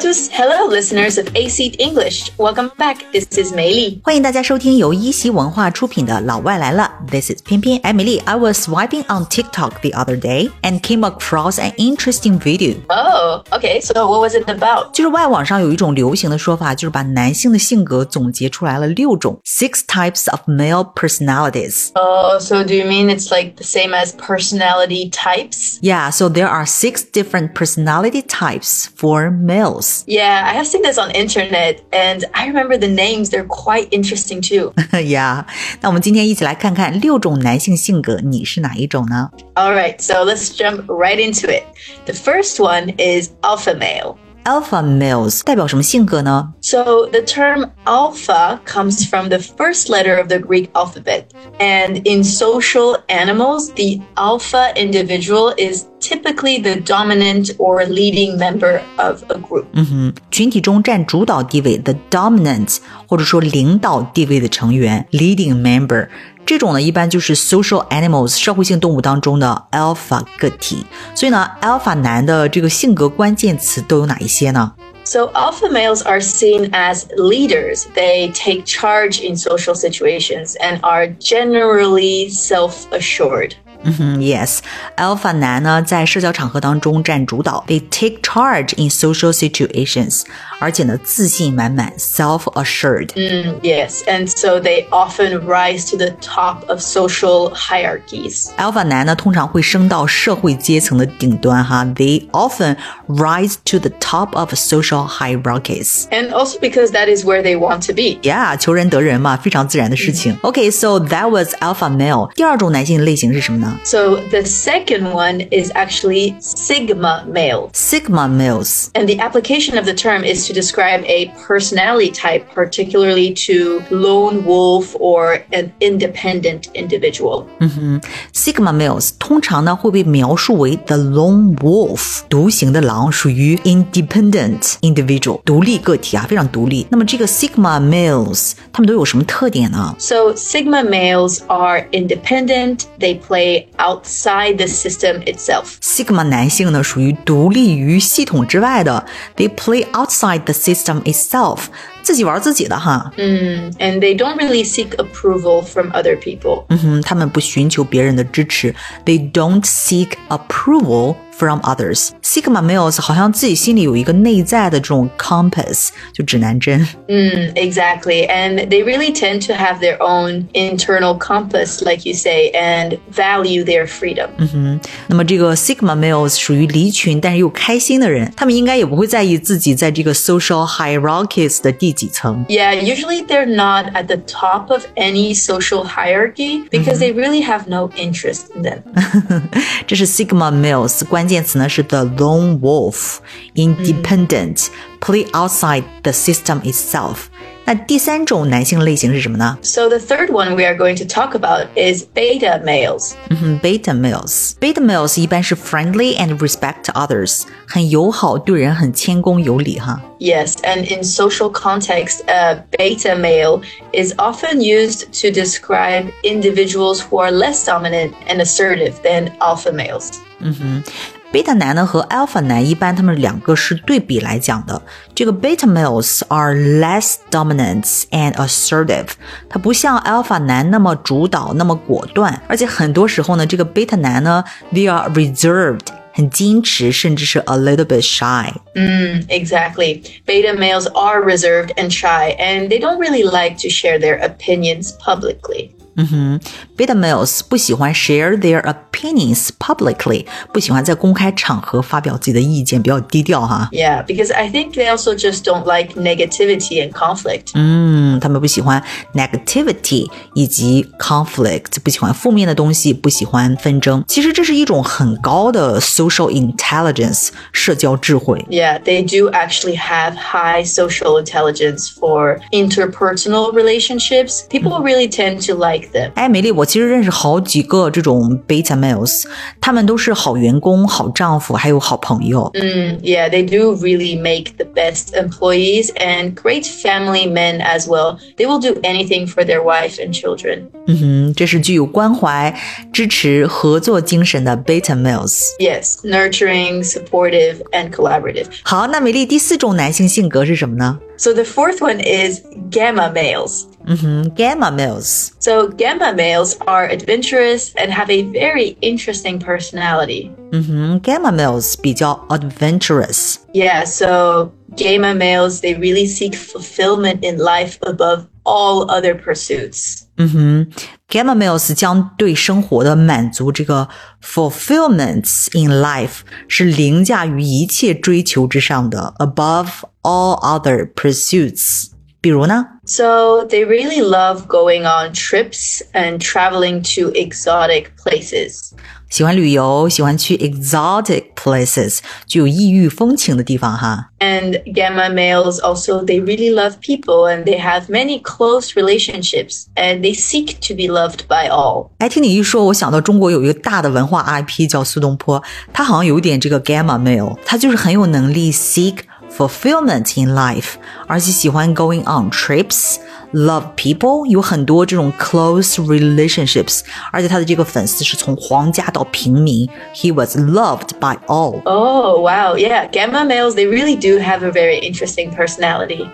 Just hello, listeners of AC English. Welcome back. This is 美丽，欢迎大家收听由一席文化出品的《老外来了》。This is PINPIN. Emily, I was swiping on TikTok the other day and came across an interesting video. Oh, okay. So what was it about? 就是外网上有一种流行的说法，就是把男性的性格总结出来了六种 ，six types of male personalities. Oh, so do you mean it's like the same as personality types? Yeah. So there are six different personality types for males.Yeah, I have seen this on internet, and I remember the names. They're quite interesting too. Yeah, 那我们今天一起来看看六种男性性格，你是哪一种呢？ All right, so let's jump right into it. The first one is alpha male.Alpha males 代表什么性格呢 ？So the term alpha comes from the first letter of the Greek alphabet, and in social animals, the alpha individual is typically the dominant or leading member of a group. 群体中占主导地位 ，the dominant 或者说领导地位的成员 ，leading member。这种呢一般就是 social animals 社会性动物当中的 alpha 个体。所以呢 alpha 男的这个性格关键词都有哪一些呢？So alpha males are seen as leaders. They take charge in social situations and are generally self-assured.Yes, alpha 男呢在社交场合当中占主导 They take charge in social situations 而且呢自信满满 self-assured、Yes, and so they often rise to the top of social hierarchies Alpha 男呢通常会升到社会阶层的顶端哈 They often rise to the top of social hierarchies And also because that is where they want to be Yeah, 求人得人嘛非常自然的事情、Okay, so that was alpha male 第二种男性类型是什么呢So the second one is actually sigma male. Sigma males. And the application of the term is to describe a personality type, particularly to lone wolf or an independent individual. Sigma males 通常呢会被描述为 the lone wolf, 独行的狼属于 independent individual, 独立个体啊非常独立。那么这个 sigma males, 他们都有什么特点呢 So sigma males are independent, they play outside the system itself. Sigma 男性呢属于独立于系统之外的 They play outside the system itself. 自己玩自己的哈。And they don't really seek approval from other people. 他们不寻求别人的支持 They don't seek approval from others. Sigma males 好像自己心里有一个内在的这种 compass, 就指南针。Exactly. And they really tend to have their own internal compass, like you say, and value their freedom. 那么这个 Sigma males 属于离群但是又开心的人，他们应该也不会在意自己在这个 social hierarchies 的第几层。Yeah, usually they're not at the top of any social hierarchy because they really have no interest in them. 这是 Sigma males 关键词呢是 the lone wolf, independent, play outside the system itself. 那第三种男性类型是什么呢 So the third one we are going to talk about is beta males. Beta males. Beta males 一般是 friendly and respect others, 很友好对人很谦恭有礼哈。Yes, and in social context, a beta male is often used to describe individuals who are less dominant and assertive than alpha males.Beta 男呢和 Alpha 男一般他们两个是对比来讲的这个 Beta males are less dominant and assertive 它不像 Alpha 男那么主导那么果断而且很多时候呢这个 Beta 男呢 they are reserved很矜持甚至是 a little bit shy. Exactly. Beta males are reserved and shy and they don't really like to share their opinions publicly.Beta males 不喜欢 share their opinions publicly 不喜欢在公开场合发表自己的意见比较低调哈 Yeah, because I think they also just don't like negativity and conflict 他们不喜欢 negativity 以及 conflict 不喜欢负面的东西不喜欢纷争其实这是一种很高的 social intelligence 社交智慧 Yeah, they do actually have high social intelligence for interpersonal relationships People really tend to like them。 哎，美丽，我其实认识好几个这种 beta males， 他们都是好员工、好丈夫，还有好朋友。Yeah, they do really make the best employees and great family men as well. They will do anything for their wife and children. 这是具有关怀、支持、合作精神的 beta males。Yes, nurturing, supportive, and collaborative. 好，那美丽，第四种男性性格是什么呢？So the fourth one is gamma males. Gamma males. So gamma males are adventurous and have a very interesting personality. Gamma males 比较 adventurous. Yeah, so gamma males, they really seek fulfillment in life above all other pursuits. Gamma males 将对生活的满足这个 fulfillments in life 是凌驾于一切追求之上的 above all other pursuits. 比如呢？ So they really love going on trips and traveling to exotic places. 喜欢旅游，喜欢去 exotic places, 具有异域风情的地方哈。And gamma males also, they really love people and they have many close relationships and they seek to be loved by all. 哎，听你一说，我想到中国有一个大的文化 IP 叫苏东坡，他好像有点这个 gamma male, 他就是很有能力 seek fulfillment in life, 而且喜欢 going on trips, love people, 有很多这种 close relationships, 而且他的这个粉丝是从皇家到平民 he was loved by all. Oh, wow, yeah, gamma males, they really do have a very interesting personality.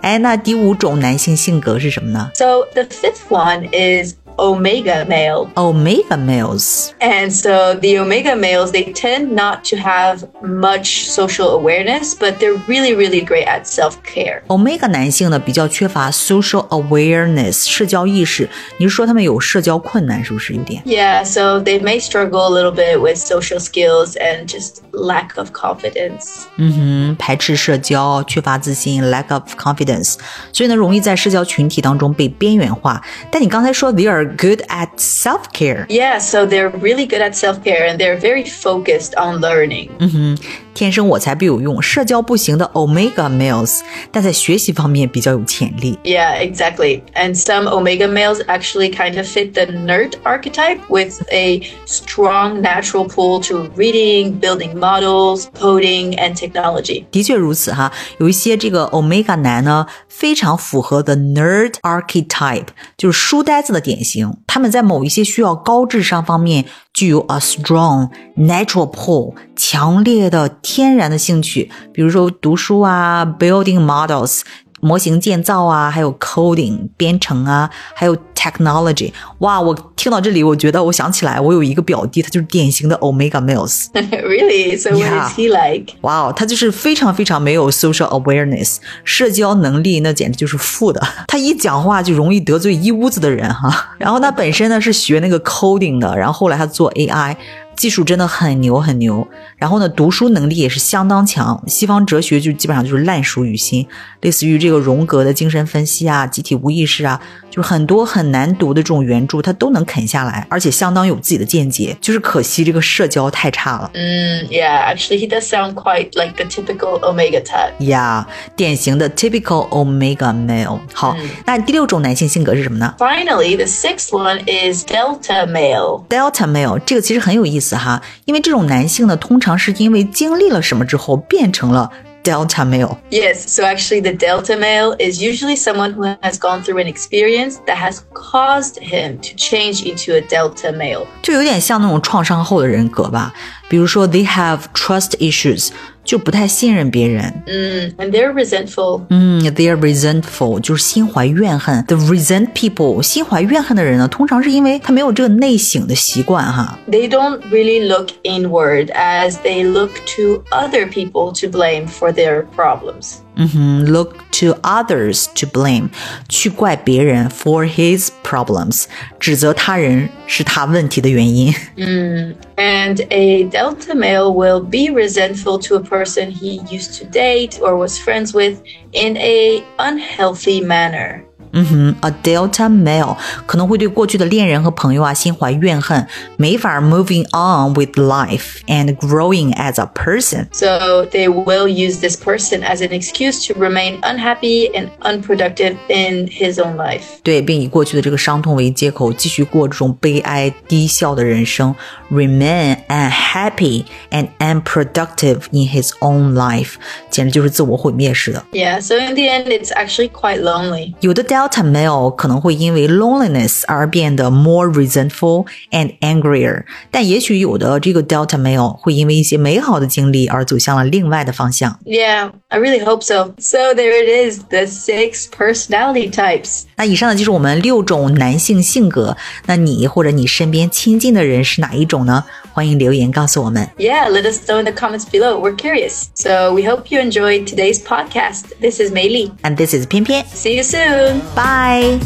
哎，那第五种男性性格是什么呢？ So the fifth one is Omega male. Omega males. And so the Omega males, they tend not to have much social awareness, but they're really, really great at self-care. Omega 男性呢比较缺乏 social awareness, 社交意识。你是说他们有社交困难是不是有点？ Yeah, so they may struggle a little bit with social skills and just lack of confidence. 排斥社交，缺乏自信 lack of confidence. 所以呢容易在社交群体当中被边缘化。但你刚才说 they are good at self-care. Yeah, so they're really good at self-care and they're very focused on learning. 天生我材必有用，社交不行的 Omega males, 但在学习方面比较有潜力。Yeah, exactly. And some Omega males actually kind of fit the nerd archetype with a strong natural pull to reading, building models, coding, and technology. 的确如此哈，有一些这个 Omega 男呢，非常符合 the nerd archetype, 就是书呆子的典型。他们在某一些需要高智商方面具有 a strong natural pull, 强烈的天然的兴趣，比如说读书啊 ,building models, 模型建造啊，还有 coding, 编程啊，还有 technology。哇，我听到这里我觉得我想起来我有一个表弟，他就是典型的 Omega males. Really? So what is he like? 哇，他就是非常非常没有 social awareness, 社交能力那简直就是负的。他一讲话就容易得罪一屋子的人哈。然后他本身呢是学那个 coding 的，然后后来他做 AI。技术真的很牛很牛，然后呢读书能力也是相当强，西方哲学就基本上就是烂熟于心，类似于这个荣格的精神分析啊，集体无意识啊，就是很多很难读的这种原著他都能啃下来，而且相当有自己的见解，就是可惜这个社交太差了。Yeah, actually he does sound quite like the typical Omega type. Yeah, 典型的 typical Omega male. 好，那第六种男性性格是什么呢？ Finally, the sixth one is Delta male. Delta male 这个其实很有意思哈，因为这种男性呢通常是因为经历了什么之后变成了Delta male. Yes, so actually the Delta male is usually someone who has gone through an experience that has caused him to change into a Delta male. 就有点像那种创伤后的人格吧，比如说 they have trust issues, 就不太信任别人。And they're resentful. They're resentful, 就是心怀怨恨。The resent people, 心怀怨恨的人呢，通常是因为他没有这个内省的习惯哈。They don't really look inward as they look to other people to blame for their problems. Look to others to blame. 去怪别人 for his problems. 指责他人是他问题的原因。And a Delta male will be resentful to a person he used to date or was friends with in an unhealthy manner. A Delta male 可能会对过去的恋人和朋友啊心怀怨恨，没法 moving on with life and growing as a person. So they will use this person as an excuse to remain unhappy and unproductive in his own life. 对，并以过去的这个伤痛为借口，继续过这种悲哀低效的人生 ，remain unhappy and unproductive in his own life. 简直就是自我毁灭式的。Yeah, so in the end, it's actually quite lonely. 有的 Delta male 可能会因为 loneliness 而变得 more resentful and angrier， 但也许有的这个 Delta male 会因为一些美好的经历而走向了另外的方向。Yeah, I really hope so. So there it is, the 6 personality types. 那以上呢就是我们6种男性性格。那你或者你身边亲近的人是哪一种呢？欢迎留言告诉我们。Yeah, let us know in the comments below. We're curious. So we hope you enjoyed today's podcast. This is Mei Li. And this is PinPin. See you soon. Bye.